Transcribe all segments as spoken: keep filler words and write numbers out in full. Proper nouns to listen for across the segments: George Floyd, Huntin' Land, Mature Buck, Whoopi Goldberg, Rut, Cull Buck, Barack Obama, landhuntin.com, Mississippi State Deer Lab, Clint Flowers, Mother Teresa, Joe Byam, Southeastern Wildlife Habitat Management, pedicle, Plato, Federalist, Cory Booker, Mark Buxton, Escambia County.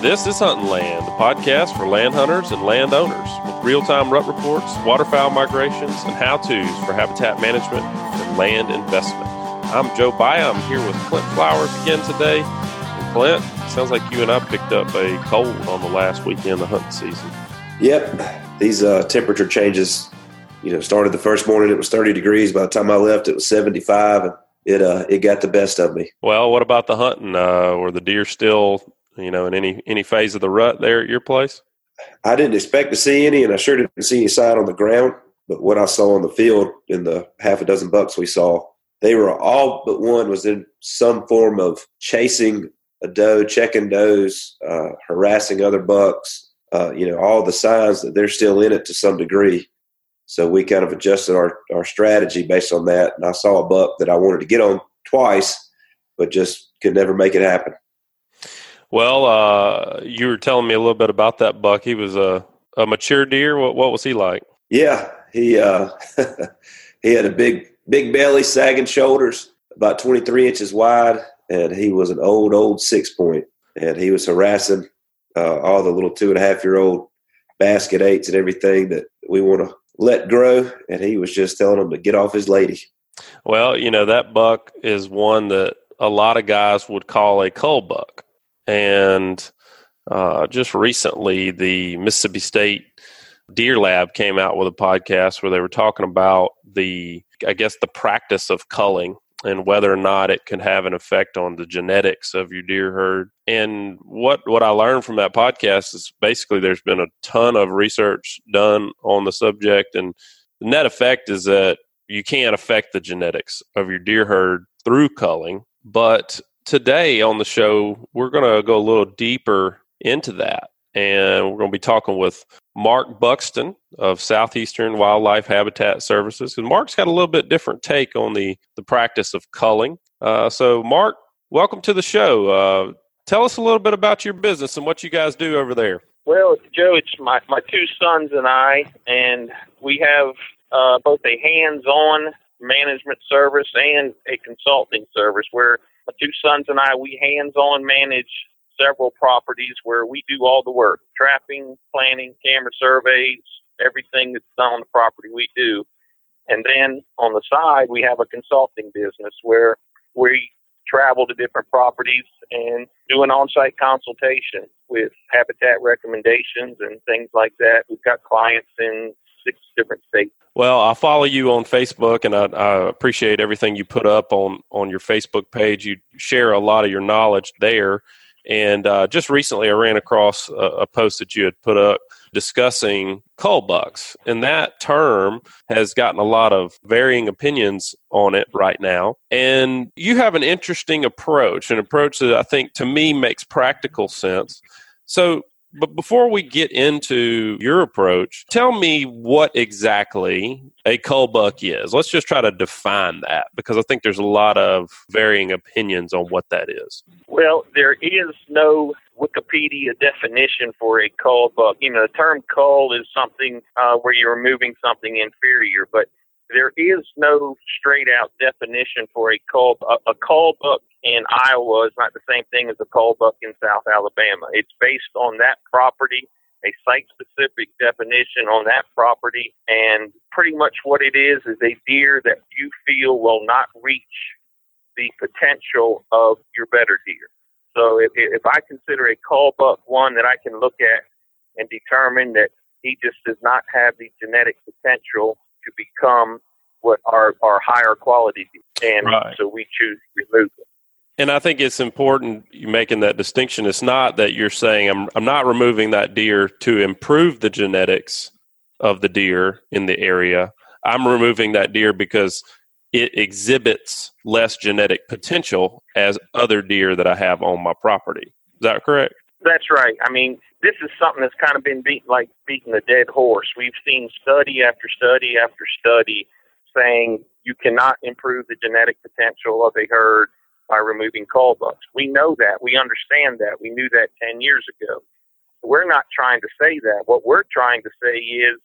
This is Huntin' Land, the podcast for land hunters and landowners, with real-time rut reports, waterfowl migrations, and how-tos for habitat management and land investment. I'm Joe Byam. I'm here with Clint Flowers again today. And Clint, it sounds like you and I picked up a cold on the last weekend of hunting season. Yep. These uh, temperature changes, you know, started the first morning, it was thirty degrees. By the time I left, it was seventy-five, and it uh, it got the best of me. Well, what about the hunting? Uh, were the deer still, you know, in any, any phase of the rut there at your place? I didn't expect to see any, and I sure didn't see any sign on the ground. But what I saw on the field in the half a dozen bucks we saw, they were all but one was in some form of chasing a doe, checking does, uh, harassing other bucks, uh, you know, all the signs that they're still in it to some degree. So we kind of adjusted our, our strategy based on that. And I saw a buck that I wanted to get on twice, but just could never make it happen. Well, uh, you were telling me a little bit about that buck. He was a, a mature deer. What, what was he like? Yeah, he uh, he had a big, big belly, sagging shoulders, about twenty-three inches wide, and he was an old, old six-point. And he was harassing uh, all the little two-and-a-half-year-old basket eights and everything that we want to let grow, and he was just telling them to get off his lady. Well, you know, that buck is one that a lot of guys would call a cull buck. And uh, just recently, the Mississippi State Deer Lab came out with a podcast where they were talking about the, I guess, the practice of culling and whether or not it can have an effect on the genetics of your deer herd. And what, what I learned from that podcast is basically there's been a ton of research done on the subject, and the net effect is that you can't affect the genetics of your deer herd through culling. But today on the show, we're going to go a little deeper into that, and we're going to be talking with Mark Buxton of Southeastern Wildlife Habitat Services. And Mark's got a little bit different take on the, the practice of culling. Uh, so, Mark, welcome to the show. Uh, tell us a little bit about your business and what you guys do over there. Well, Joe, it's my, my two sons and I, and we have uh, both a hands-on management service and a consulting service where my two sons and I, we hands-on manage several properties where we do all the work, trapping, planning, camera surveys, everything that's done on the property we do. And then on the side, we have a consulting business where we travel to different properties and do an on-site consultation with habitat recommendations and things like that. We've got clients in six different states. Well, I follow you on Facebook, and I, I appreciate everything you put up on, on your Facebook page. You share a lot of your knowledge there. And uh, just recently, I ran across a, a post that you had put up discussing cull bucks. And that term has gotten a lot of varying opinions on it right now. And you have an interesting approach, an approach that I think, to me, makes practical sense. So, but before we get into your approach, tell me what exactly a cull buck is. Let's just try to define that, because I think there's a lot of varying opinions on what that is. Well, there is no Wikipedia definition for a cull buck. You know, the term cull is something uh, where you're removing something inferior, but there is no straight-out definition for a cull buck. A cull buck in Iowa is not the same thing as a cull buck in South Alabama. It's based on that property, a site-specific definition on that property, and pretty much what it is is a deer that you feel will not reach the potential of your better deer. So if, if I consider a cull buck one that I can look at and determine that he just does not have the genetic potential to become what are our higher quality, and right. So we choose to remove them. And I think it's important you making that distinction. It's not that you're saying I'm I'm not removing that deer to improve the genetics of the deer in the area. I'm removing that deer because it exhibits less genetic potential as other deer that I have on my property. Is that correct? That's right. I mean, this is something that's kind of been beat, like beating a dead horse. We've seen study after study after study saying you cannot improve the genetic potential of a herd by removing cull bucks. We know that. We understand that. We knew that ten years ago. We're not trying to say that. What we're trying to say is,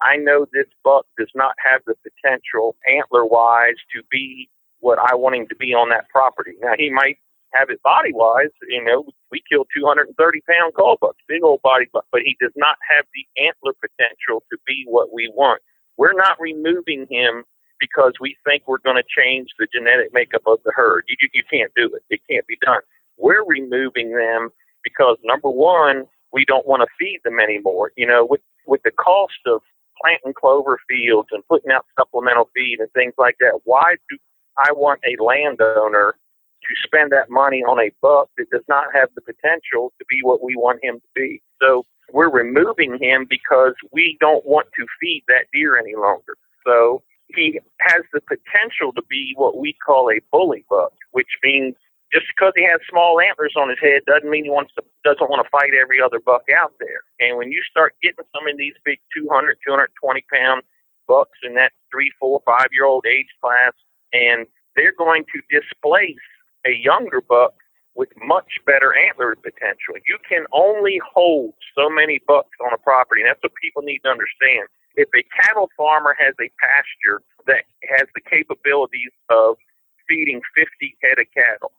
I know this buck does not have the potential antler-wise to be what I want him to be on that property. Now, he might have it body-wise. You know, we killed two hundred thirty pound callbucks, big old body buck, but he does not have the antler potential to be what we want. We're not removing him because we think we're going to change the genetic makeup of the herd. You, you can't do it. It can't be done. We're removing them because, number one, we don't want to feed them anymore. You know, with, with the cost of planting clover fields and putting out supplemental feed and things like that, why do I want a landowner to spend that money on a buck that does not have the potential to be what we want him to be? So we're removing him because we don't want to feed that deer any longer. So he has the potential to be what we call a bully buck, which means just because he has small antlers on his head doesn't mean he wants to, doesn't want to fight every other buck out there. And when you start getting some of these big two hundred, two hundred twenty pound bucks in that three, four, five-year-old age class, and they're going to displace a younger buck with much better antler potential. You can only hold so many bucks on a property, and that's what people need to understand. If a cattle farmer has a pasture that has the capabilities of feeding fifty head of cattle,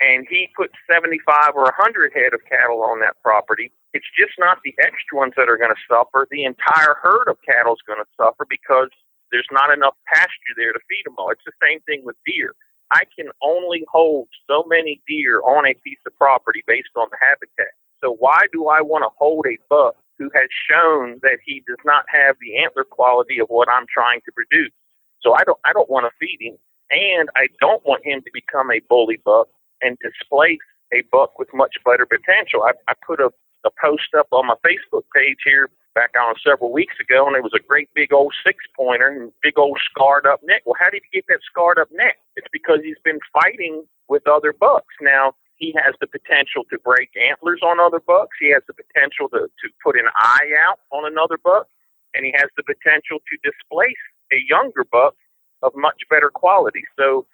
and he puts seventy-five or one hundred head of cattle on that property, it's just not the extra ones that are going to suffer. The entire herd of cattle is going to suffer because there's not enough pasture there to feed them all. It's the same thing with deer. I can only hold so many deer on a piece of property based on the habitat. So why do I want to hold a buck who has shown that he does not have the antler quality of what I'm trying to produce? So I don't I don't want to feed him, and I don't want him to become a bully buck and displace a buck with much better potential. I, I put a, a post up on my Facebook page here back on several weeks ago, and it was a great big old six-pointer and big old scarred-up neck. Well, how did he get that scarred-up neck? It's because he's been fighting with other bucks. Now, he has the potential to break antlers on other bucks. He has the potential to, to put an eye out on another buck, and he has the potential to displace a younger buck of much better quality. So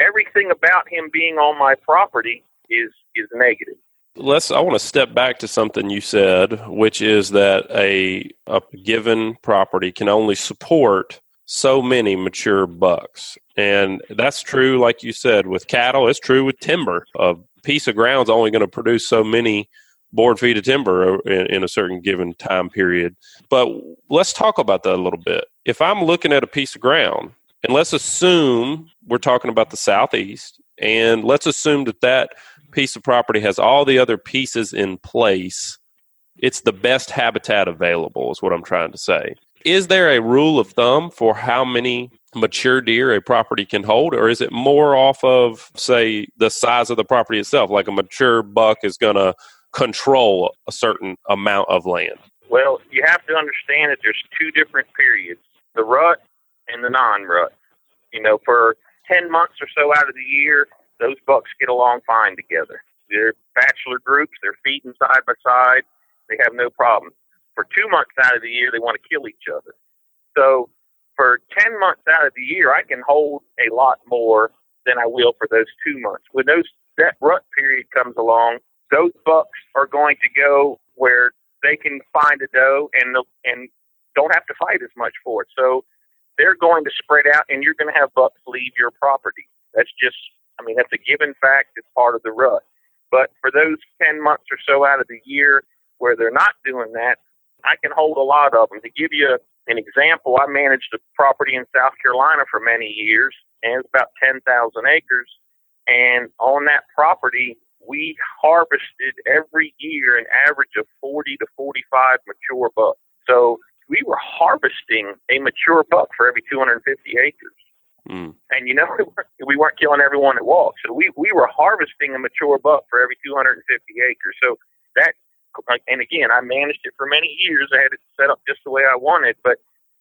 everything about him being on my property is is negative. Let's. I want to step back to something you said, which is that a a given property can only support so many mature bucks, and that's true, like you said, with cattle. It's true with timber. A piece of ground's only going to produce so many board feet of timber in, in a certain given time period. But let's talk about that a little bit. If I'm looking at a piece of ground, and let's assume we're talking about the Southeast, and let's assume that that piece of property has all the other pieces in place. It's the best habitat available is what I'm trying to say. Is there a rule of thumb for how many mature deer a property can hold, or is it more off of, say, the size of the property itself? Like a mature buck is going to control a certain amount of land. Well, you have to understand that there's two different periods, the rut and the non-rut. You know, for ten months or so out of the year, those bucks get along fine together. They're bachelor groups. They're feeding side by side. They have no problem. For two months out of the year, they want to kill each other. So for ten months out of the year, I can hold a lot more than I will for those two months. When those that rut period comes along, those bucks are going to go where they can find a doe and and don't have to fight as much for it. So they're going to spread out, and you're going to have bucks leave your property. That's just I mean, that's a given fact. It's part of the rut. But for those ten months or so out of the year where they're not doing that, I can hold a lot of them. To give you an example, I managed a property in South Carolina for many years, and it's about ten thousand acres. And on that property, we harvested every year an average of forty to forty-five mature bucks. So we were harvesting a mature buck for every two hundred fifty acres. Mm. And, you know, we weren't, we weren't killing everyone that walked. So we, we were harvesting a mature buck for every two hundred fifty acres. So that, and again, I managed it for many years. I had it set up just the way I wanted, but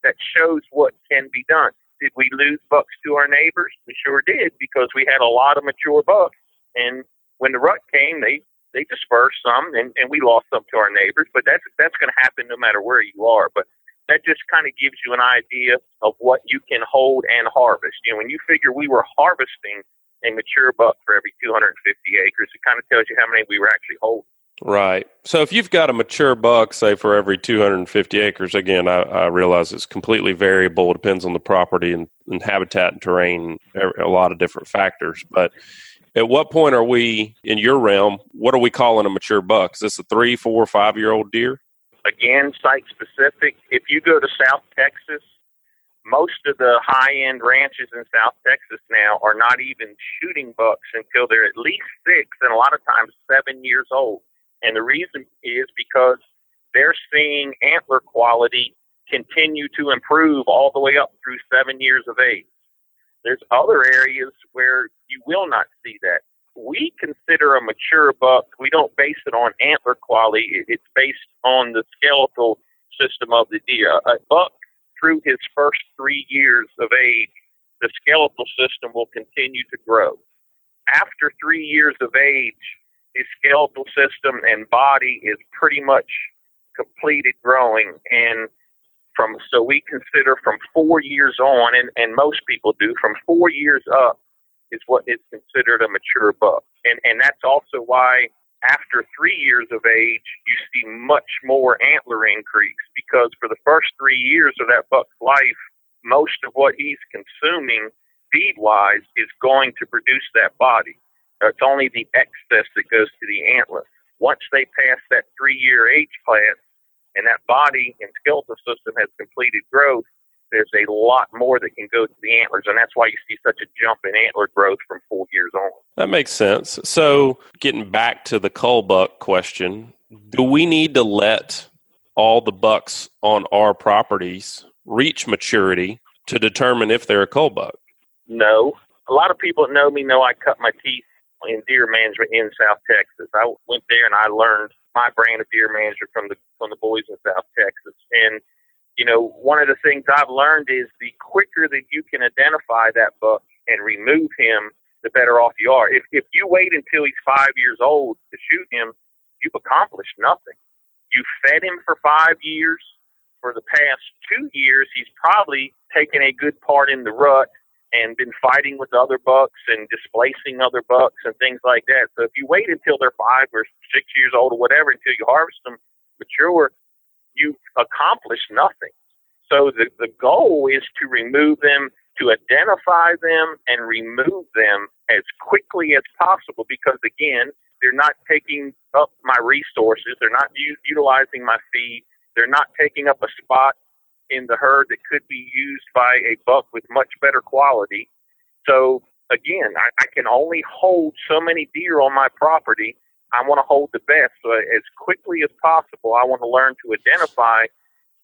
that shows what can be done. Did we lose bucks to our neighbors? We sure did, because we had a lot of mature bucks. And when the rut came, they, they dispersed some, and, and we lost some to our neighbors. But that's that's going to happen no matter where you are. But that just kind of gives you an idea of what you can hold and harvest. You know, when you figure we were harvesting a mature buck for every two hundred fifty acres, it kind of tells you how many we were actually holding. Right. So if you've got a mature buck, say, for every two hundred fifty acres, again, I, I realize it's completely variable. It depends on the property and, and habitat and terrain, a lot of different factors. But At what point are we, in your realm, what are we calling a mature buck? Is this a three, four, five-year-old deer? Again, site-specific. If you go to South Texas, most of the high-end ranches in South Texas now are not even shooting bucks until they're at least six and a lot of times seven years old. And the reason is because they're seeing antler quality continue to improve all the way up through seven years of age. There's other areas where you will not see that. We consider a mature buck, we don't base it on antler quality. It's based on the skeletal system of the deer. A buck, through his first three years of age, the skeletal system will continue to grow. After three years of age, his skeletal system and body is pretty much completed growing, and from so we consider from four years on, and, and most people do, from four years up is what is considered a mature buck. And and that's also why after three years of age, you see much more antler increase, because for the first three years of that buck's life, most of what he's consuming feed-wise is going to produce that body. It's only the excess that goes to the antler. Once they pass that three-year age class and that body and skeletal system has completed growth, there's a lot more that can go to the antlers, and that's why you see such a jump in antler growth from four years on. That makes sense. So getting back to the cull buck question, do we need to let all the bucks on our properties reach maturity to determine if they're a cull buck? No. A lot of people that know me know I cut my teeth in deer management in South Texas. I went there and I learned my brand of deer management from the from the boys in South Texas. And you know, one of the things I've learned is the quicker that you can identify that buck and remove him, the better off you are. If if you wait until he's five years old to shoot him, you've accomplished nothing. You fed him for five years. For the past two years, he's probably taken a good part in the rut and been fighting with other bucks and displacing other bucks and things like that. So if you wait until they're five or six years old or whatever, until you harvest them mature, you've accomplished nothing. So the, the goal is to remove them, to identify them, and remove them as quickly as possible because, again, they're not taking up my resources. They're not u- utilizing my feed. They're not taking up a spot in the herd that could be used by a buck with much better quality. So, again, I, I can only hold so many deer on my property. I want to hold the best. So as quickly as possible, I want to learn to identify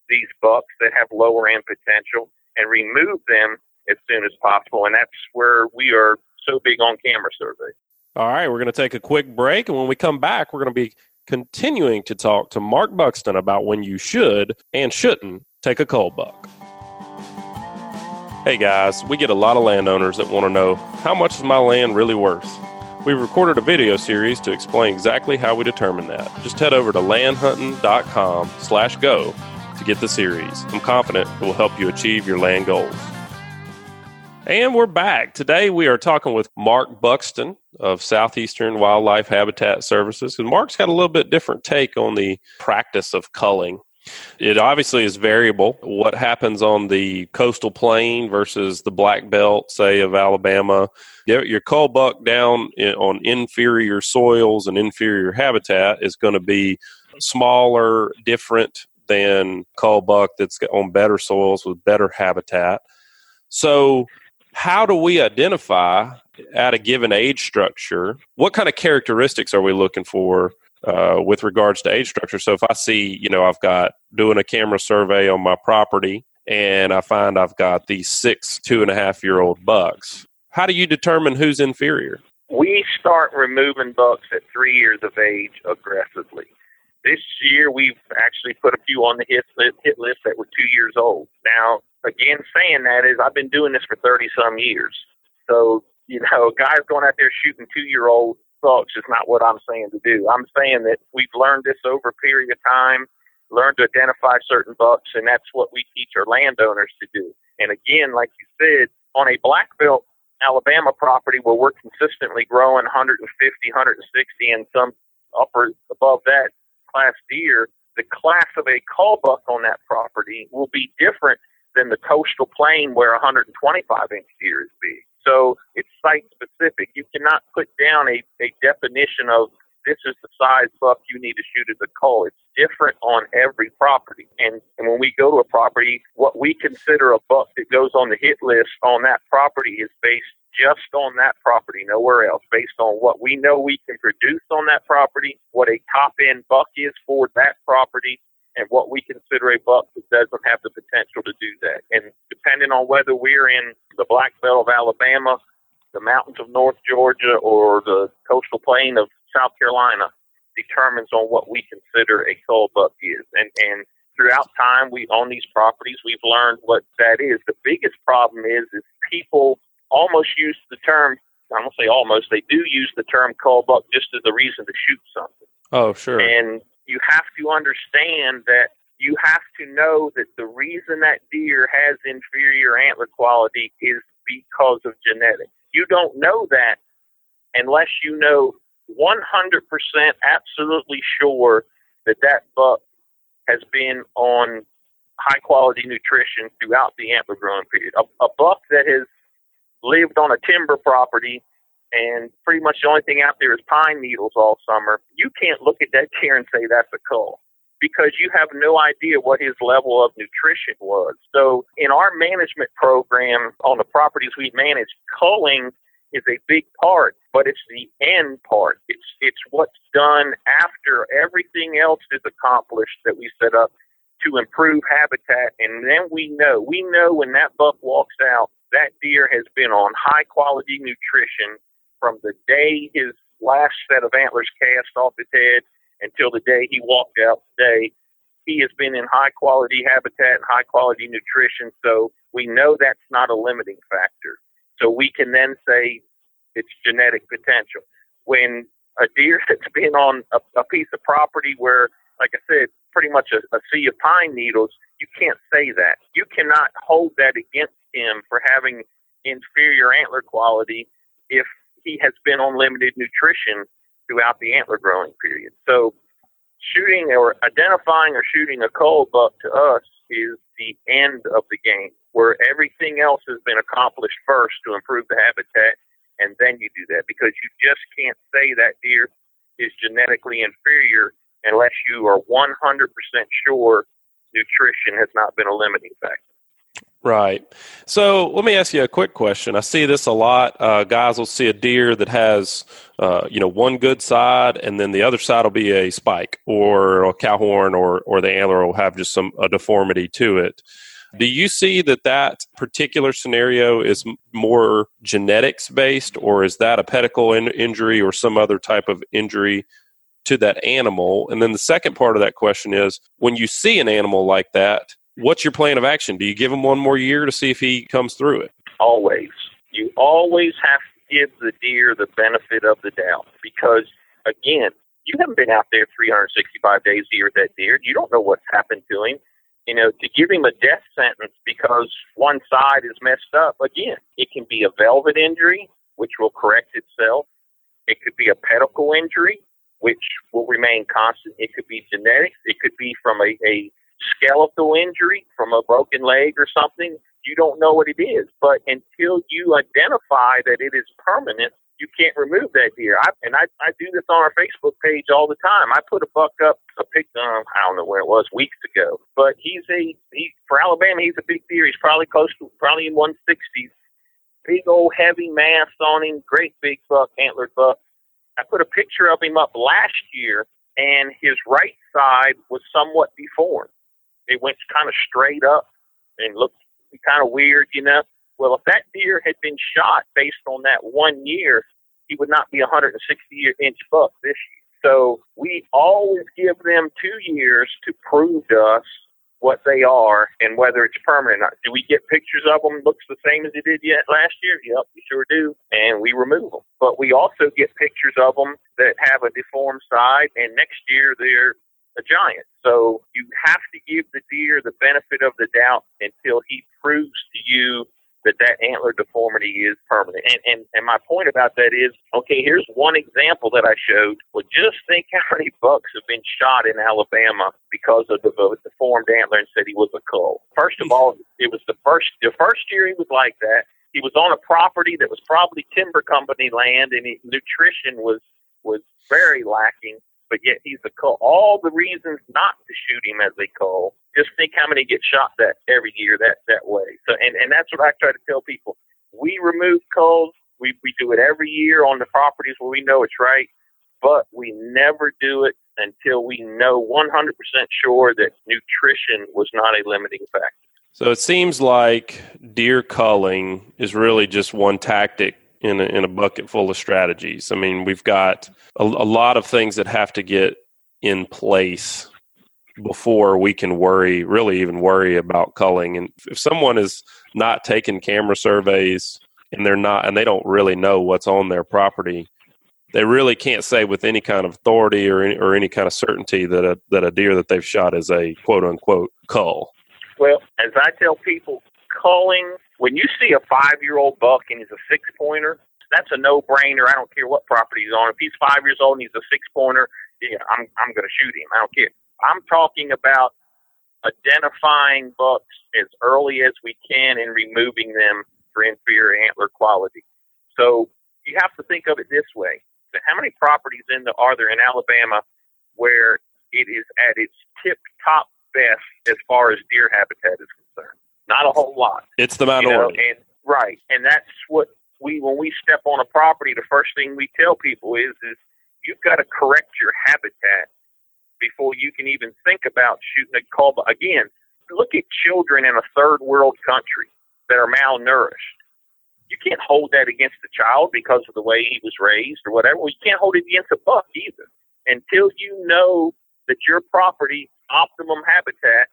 these bucks that have lower end potential and remove them as soon as possible. And that's where we are so big on camera survey. All right, we're going to take a quick break. And when we come back, we're going to be continuing to talk to Mark Buxton about when you should and shouldn't take a cull buck. Hey guys, we get a lot of landowners that want to know, how much is my land really worth? We've recorded a video series to explain exactly how we determine that. Just head over to landhuntin.com slash go to get the series. I'm confident it will help you achieve your land goals. And we're back. Today we are talking with Mark Buxton of Southeastern Wildlife Habitat Services. And Mark's got a little bit different take on the practice of culling. It obviously is variable. What happens on the coastal plain versus the black belt, say, of Alabama, your cull buck down on inferior soils and inferior habitat is going to be smaller, different than cull buck that's on better soils with better habitat. So how do we identify at a given age structure? What kind of characteristics are we looking for Uh, with regards to age structure? So if I see, you know, I've got doing a camera survey on my property and I find I've got these six, two and a half year old bucks, how do you determine who's inferior? We start removing bucks at three years of age aggressively. This year, we've actually put a few on the hit list, hit list that were two years old. Now, again, saying that is I've been doing this for thirty some years. So, you know, guys going out there shooting two year olds is not what I'm saying to do. I'm saying that we've learned this over a period of time, learned to identify certain bucks, and that's what we teach our landowners to do. And again, like you said, on a black belt Alabama property where we're consistently growing one fifty, one sixty, and some upper above that class deer, the class of a cull buck on that property will be different than the coastal plain where one twenty-five inch deer is big. So it's site-specific. You cannot put down a, a definition of this is the size buck you need to shoot as a cull. It's different on every property. And, and when we go to a property, what we consider a buck that goes on the hit list on that property is based just on that property, nowhere else, based on what we know we can produce on that property, what a top-end buck is for that property, and what we consider a buck that doesn't have the potential to do that. And depending on whether we're in the Black Belt of Alabama, the mountains of North Georgia, or the coastal plain of South Carolina, determines on what we consider a cull buck is. And, and throughout time, we on these properties, we've learned what that is. The biggest problem is, is people almost use the term, I won't say almost, they do use the term cull buck just as a reason to shoot something. Oh, sure. And you have to understand that you have to know that the reason that deer has inferior antler quality is because of genetics. You don't know that unless you know one hundred percent absolutely sure that that buck has been on high-quality nutrition throughout the antler growing period. A, a buck that has lived on a timber property and pretty much the only thing out there is pine needles all summer, you can't look at that deer and say that's a cull because you have no idea what his level of nutrition was. So in our management program on the properties we manage, culling is a big part, but it's the end part. It's it's what's done after everything else is accomplished that we set up to improve habitat. And then we know. We know when that buck walks out, that deer has been on high-quality nutrition from the day his last set of antlers cast off his head until the day he walked out today. He has been in high-quality habitat and high-quality nutrition, so we know that's not a limiting factor. So we can then say it's genetic potential. When a deer that's been on a, a piece of property where, like I said, pretty much a, a sea of pine needles, you can't say that. You cannot hold that against him for having inferior antler quality if he has been on limited nutrition throughout the antler growing period. So shooting or identifying or shooting a cull buck to us is the end of the game, where everything else has been accomplished first to improve the habitat, and then you do that, because you just can't say that deer is genetically inferior unless you are one hundred percent sure nutrition has not been a limiting factor. Right. So let me ask you a quick question. I see this a lot. Uh, guys will see a deer that has, uh, you know, one good side, and then the other side will be a spike or a cow horn, or or the antler will have just some a deformity to it. Do you see that that particular scenario is more genetics based, or is that a pedicle in- injury or some other type of injury to that animal? And then the second part of that question is, when you see an animal like that, what's your plan of action? Do you give him one more year to see if he comes through it? Always. You always have to give the deer the benefit of the doubt, because, again, you haven't been out there three hundred sixty-five days a year with that deer. You don't know what's happened to him. You know, to give him a death sentence because one side is messed up, again, it can be a velvet injury, which will correct itself. It could be a pedicle injury, which will remain constant. It could be genetics. It could be from a, a skeletal injury, from a broken leg or something. You don't know what it is. But until you identify that it is permanent, you can't remove that deer. I, and I, I do this on our Facebook page all the time. I put a buck up, a pic, um, I don't know where it was, weeks ago. But he's a, he, for Alabama, he's a big deer. He's probably close to, probably in one sixties. Big old heavy mass on him, great big buck, antlered buck. I put a picture of him up last year, and his right side was somewhat deformed. It went kind of straight up and looked kind of weird, you know. Well, if that deer had been shot based on that one year, he would not be a one hundred sixty inch buck this year. So we always give them two years to prove to us what they are and whether it's permanent or not. Do we get pictures of them looks the same as they did yet last year? Yep, we sure do. And we remove them. But we also get pictures of them that have a deformed side, and next year they're a giant. So you have to give the deer the benefit of the doubt until he proves to you that that antler deformity is permanent. And, and, and my point about that is, okay, here's one example that I showed. Well, just think how many bucks have been shot in Alabama because of the deformed antler and said he was a cull. First of all, it was the first, the first year he was like that. he was on a property that was probably timber company land, and he, nutrition was was very lacking. But yet he's a cull. All the reasons not to shoot him as a cull. Just think how many get shot that every year that that way. So and, and that's what I try to tell people. We remove culls. We we do it every year on the properties where we know it's right, but we never do it until we know one hundred percent sure that nutrition was not a limiting factor. So it seems like deer culling is really just one tactic in a, in a bucket full of strategies. I mean, we've got a, a lot of things that have to get in place before we can worry, really even worry about culling. And if someone is not taking camera surveys and they're not, and they don't really know what's on their property, they really can't say with any kind of authority or any, or any kind of certainty that a, that a deer that they've shot is a quote unquote cull. Well, as I tell people, culling, when you see a five-year-old buck and he's a six-pointer, that's a no-brainer. I don't care what property he's on. If he's five years old and he's a six-pointer, yeah, I'm I'm going to shoot him. I don't care. I'm talking about identifying bucks as early as we can and removing them for inferior antler quality. So you have to think of it this way. So how many properties in the, are there in Alabama where it is at its tip-top best as far as deer habitat is concerned? Not a whole lot. It's the minority. You know, and, right. And that's what we, when we step on a property, the first thing we tell people is, is you've got to correct your habitat before you can even think about shooting a cull. But again, look at children in a third world country that are malnourished. You can't hold that against the child because of the way he was raised or whatever. Well, you can't hold it against a buck either until you know that your property optimum habitat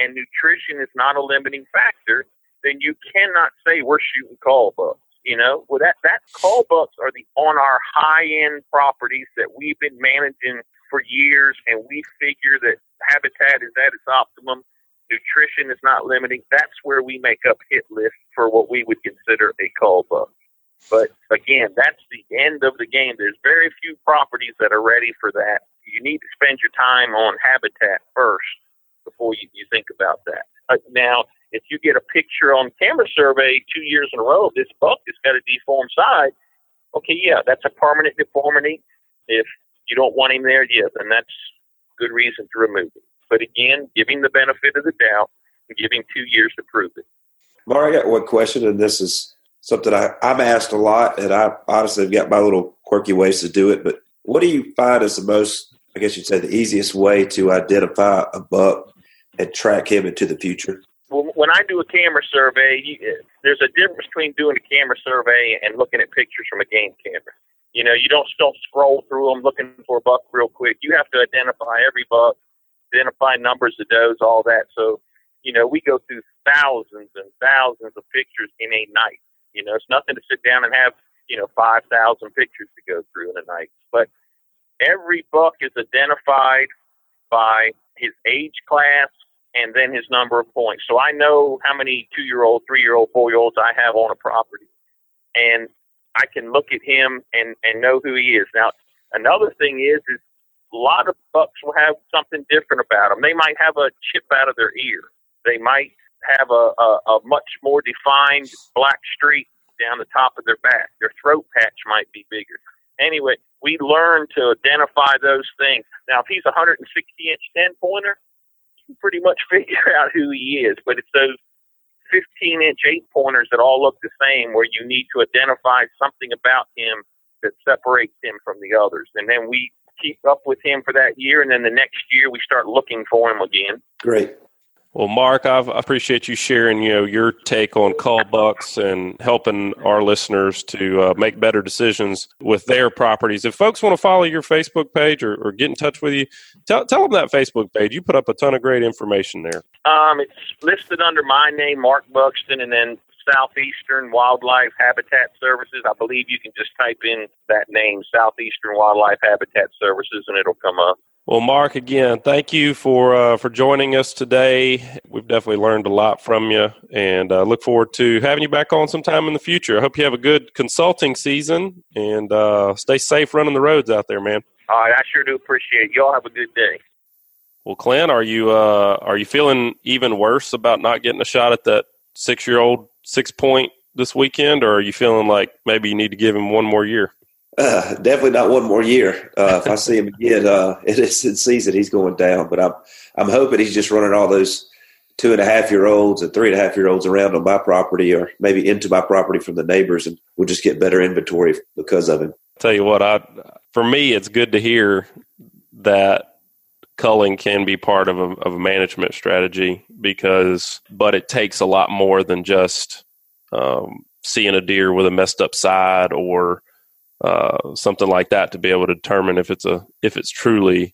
and nutrition is not a limiting factor, then you cannot say we're shooting cull bucks. You know, well that that cull bucks are the on our high end properties that we've been managing for years, and we figure that habitat is at its optimum, nutrition is not limiting. That's where we make up hit lists for what we would consider a cull buck. But again, that's the end of the game. There's very few properties that are ready for that. You need to spend your time on habitat first before you, you think about that. Uh, now, if you get a picture on camera survey two years in a row of this buck that's got a deformed side, okay, yeah, that's a permanent deformity. If you don't want him there, yeah, then that's good reason to remove it. But again, giving the benefit of the doubt and giving two years to prove it. Mark, I got one question, and this is something I, I'm asked a lot, and I honestly have got my little quirky ways to do it, but what do you find is the most, I guess you'd say, the easiest way to identify a buck and track him into the future? Well, when I do a camera survey, you, there's a difference between doing a camera survey and looking at pictures from a game camera. You know, you don't, don't scroll through them looking for a buck real quick. You have to identify every buck, identify numbers of does, all that. So, you know, we go through thousands and thousands of pictures in a night. You know, it's nothing to sit down and have, you know, five thousand pictures to go through in a night. But every buck is identified by his age class and then his number of points. So I know how many two-year-old, three-year-old, four-year-olds I have on a property. And I can look at him and, and know who he is. Now, another thing is, is a lot of bucks will have something different about them. They might have a chip out of their ear. They might have a, a, a much more defined black streak down the top of their back. Their throat patch might be bigger. Anyway, we learn to identify those things. Now, if he's a one hundred sixty inch ten pointer, you can pretty much figure out who he is. But it's those fifteen inch eight pointers that all look the same where you need to identify something about him that separates him from the others. And then we keep up with him for that year. And then the next year we start looking for him again. Great. Well, Mark, I've, I appreciate you sharing, you know, your take on cull bucks and helping our listeners to uh, make better decisions with their properties. If folks want to follow your Facebook page or, or get in touch with you, tell, tell them that Facebook page. You put up a ton of great information there. Um, it's listed under my name, Mark Buxton, and then Southeastern Wildlife Habitat Services. I believe you can just type in that name, Southeastern Wildlife Habitat Services, and it'll come up. Well, Mark, again, thank you for uh, for joining us today. We've definitely learned a lot from you, and I uh, look forward to having you back on sometime in the future. I hope you have a good consulting season, and uh, stay safe running the roads out there, man. All right, I sure do appreciate it. Y'all have a good day. Well, Clint, are you uh, are you feeling even worse about not getting a shot at that six-year-old six-point this weekend, or are you feeling like maybe you need to give him one more year? Uh, definitely not one more year. Uh, if I see him again, uh, it is in season, he's going down. But I'm I'm hoping he's just running all those two and a half year olds and three and a half year olds around on my property, or maybe into my property from the neighbors, and we'll just get better inventory because of him. Tell you what, I for me, it's good to hear that culling can be part of a, of a management strategy, because, but it takes a lot more than just um, seeing a deer with a messed up side or uh, something like that to be able to determine if it's a, if it's truly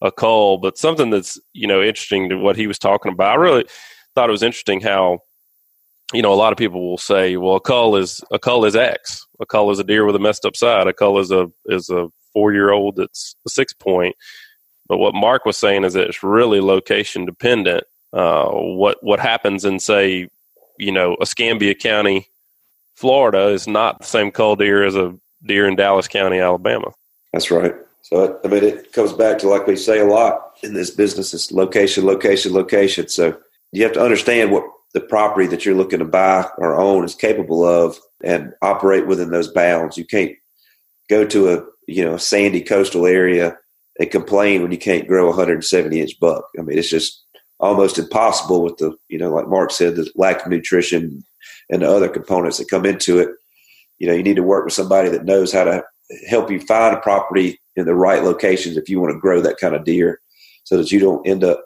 a cull. But something that's, you know, interesting to what he was talking about. I really thought it was interesting how, you know, a lot of people will say, well, a cull is, a cull is X, a cull is a deer with a messed up side. A cull is a, is a four-year-old that's a six point. But what Mark was saying is that it's really location dependent. Uh, what what happens in, say, you know, Escambia County, Florida, is not the same cull deer as a deer in Dallas County, Alabama. That's right. So, I mean, it comes back to, like we say a lot in this business, it's location, location, location. So you have to understand what the property that you're looking to buy or own is capable of and operate within those bounds. You can't go to a, you know, a sandy coastal area and complain when you can't grow a one hundred seventy inch buck. I mean, it's just almost impossible with the, you know, like Mark said, the lack of nutrition and the other components that come into it. You know, you need to work with somebody that knows how to help you find a property in the right locations if you want to grow that kind of deer, so that you don't end up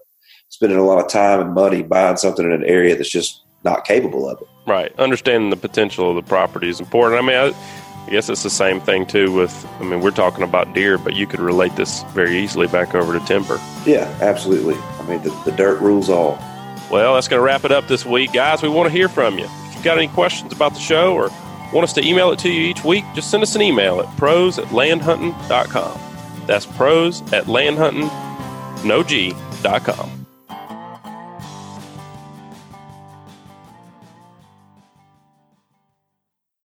spending a lot of time and money buying something in an area that's just not capable of it. Right. Understanding the potential of the property is important. I mean, I, I guess it's the same thing too with, I mean, we're talking about deer, but you could relate this very easily back over to timber. Yeah, absolutely. I mean, the, the dirt rules all. Well, that's going to wrap it up this week. Guys, we want to hear from you. If you've got any questions about the show or want us to email it to you each week, just send us an email at pros at landhunting dot com. That's pros at landhunting, no G, dot com.